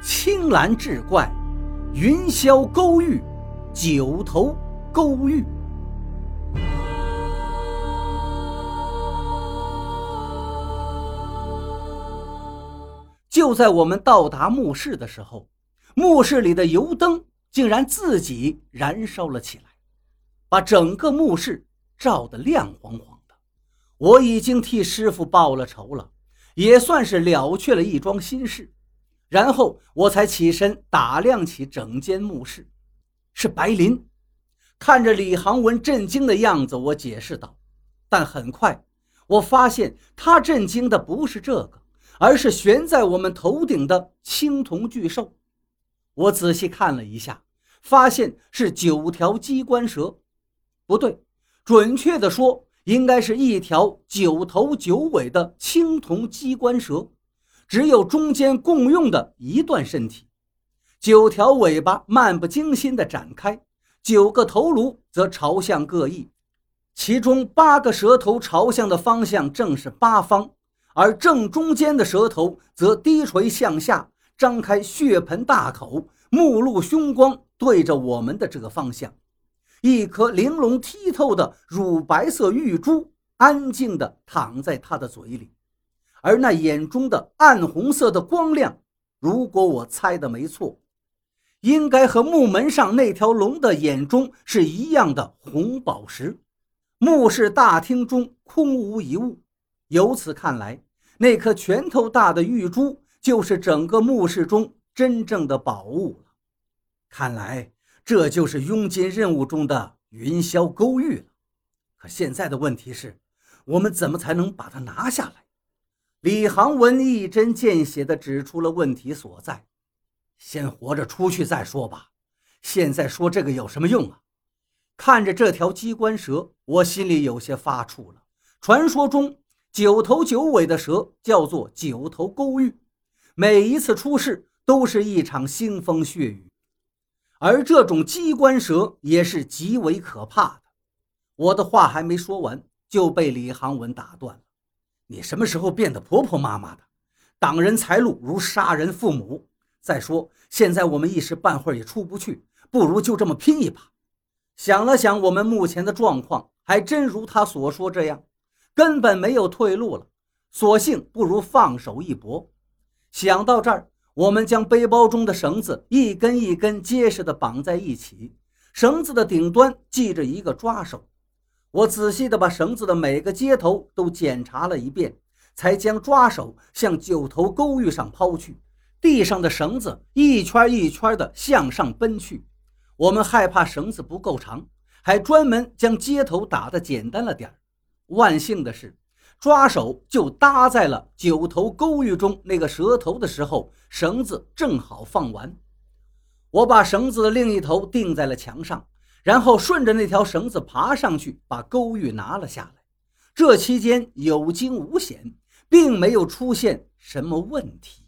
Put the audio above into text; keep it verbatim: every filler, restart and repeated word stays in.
青蓝志怪，云霄勾玉，九头勾玉。就在我们到达墓室的时候，墓室里的油灯竟然自己燃烧了起来，把整个墓室照得亮晃晃的。我已经替师傅报了仇了，也算是了却了一桩心事。然后我才起身打量起整间墓室，是白林。看着李航文震惊的样子，我解释道，但很快我发现他震惊的不是这个，而是悬在我们头顶的青铜巨兽。我仔细看了一下，发现是九条鸡冠蛇，不对，准确的说应该是一条九头九尾的青铜鸡冠蛇，只有中间共用的一段身体，九条尾巴漫不经心地展开，九个头颅则朝向各异，其中八个蛇头朝向的方向正是八方，而正中间的蛇头则低垂向下，张开血盆大口，目露凶光，对着我们的这个方向。一颗玲珑剔透的乳白色玉珠安静地躺在他的嘴里，而那眼中的暗红色的光亮，如果我猜的没错，应该和木门上那条龙的眼中是一样的红宝石。墓室大厅中空无一物，由此看来，那颗拳头大的玉珠就是整个墓室中真正的宝物了。看来这就是佣金任务中的云霄勾玉了。可现在的问题是，我们怎么才能把它拿下来？李航文一针见血地指出了问题所在。先活着出去再说吧，现在说这个有什么用啊？看着这条鸡冠蛇，我心里有些发怵了。传说中九头九尾的蛇叫做九头勾玉，每一次出世都是一场腥风血雨，而这种鸡冠蛇也是极为可怕的。我的话还没说完，就被李航文打断了。你什么时候变得婆婆妈妈的？挡人财路如杀人父母。再说现在我们一时半会儿也出不去，不如就这么拼一把。想了想我们目前的状况，还真如他所说这样，根本没有退路了，索性不如放手一搏。想到这儿，我们将背包中的绳子一根一根结实地绑在一起，绳子的顶端系着一个抓手。我仔细地把绳子的每个接头都检查了一遍，才将抓手向九头勾玉上抛去。地上的绳子一圈一圈地向上奔去。我们害怕绳子不够长，还专门将接头打得简单了点儿。万幸的是，抓手就搭在了九头勾玉中那个蛇头的时候，绳子正好放完。我把绳子的另一头钉在了墙上，然后顺着那条绳子爬上去，把勾玉拿了下来。这期间有惊无险，并没有出现什么问题。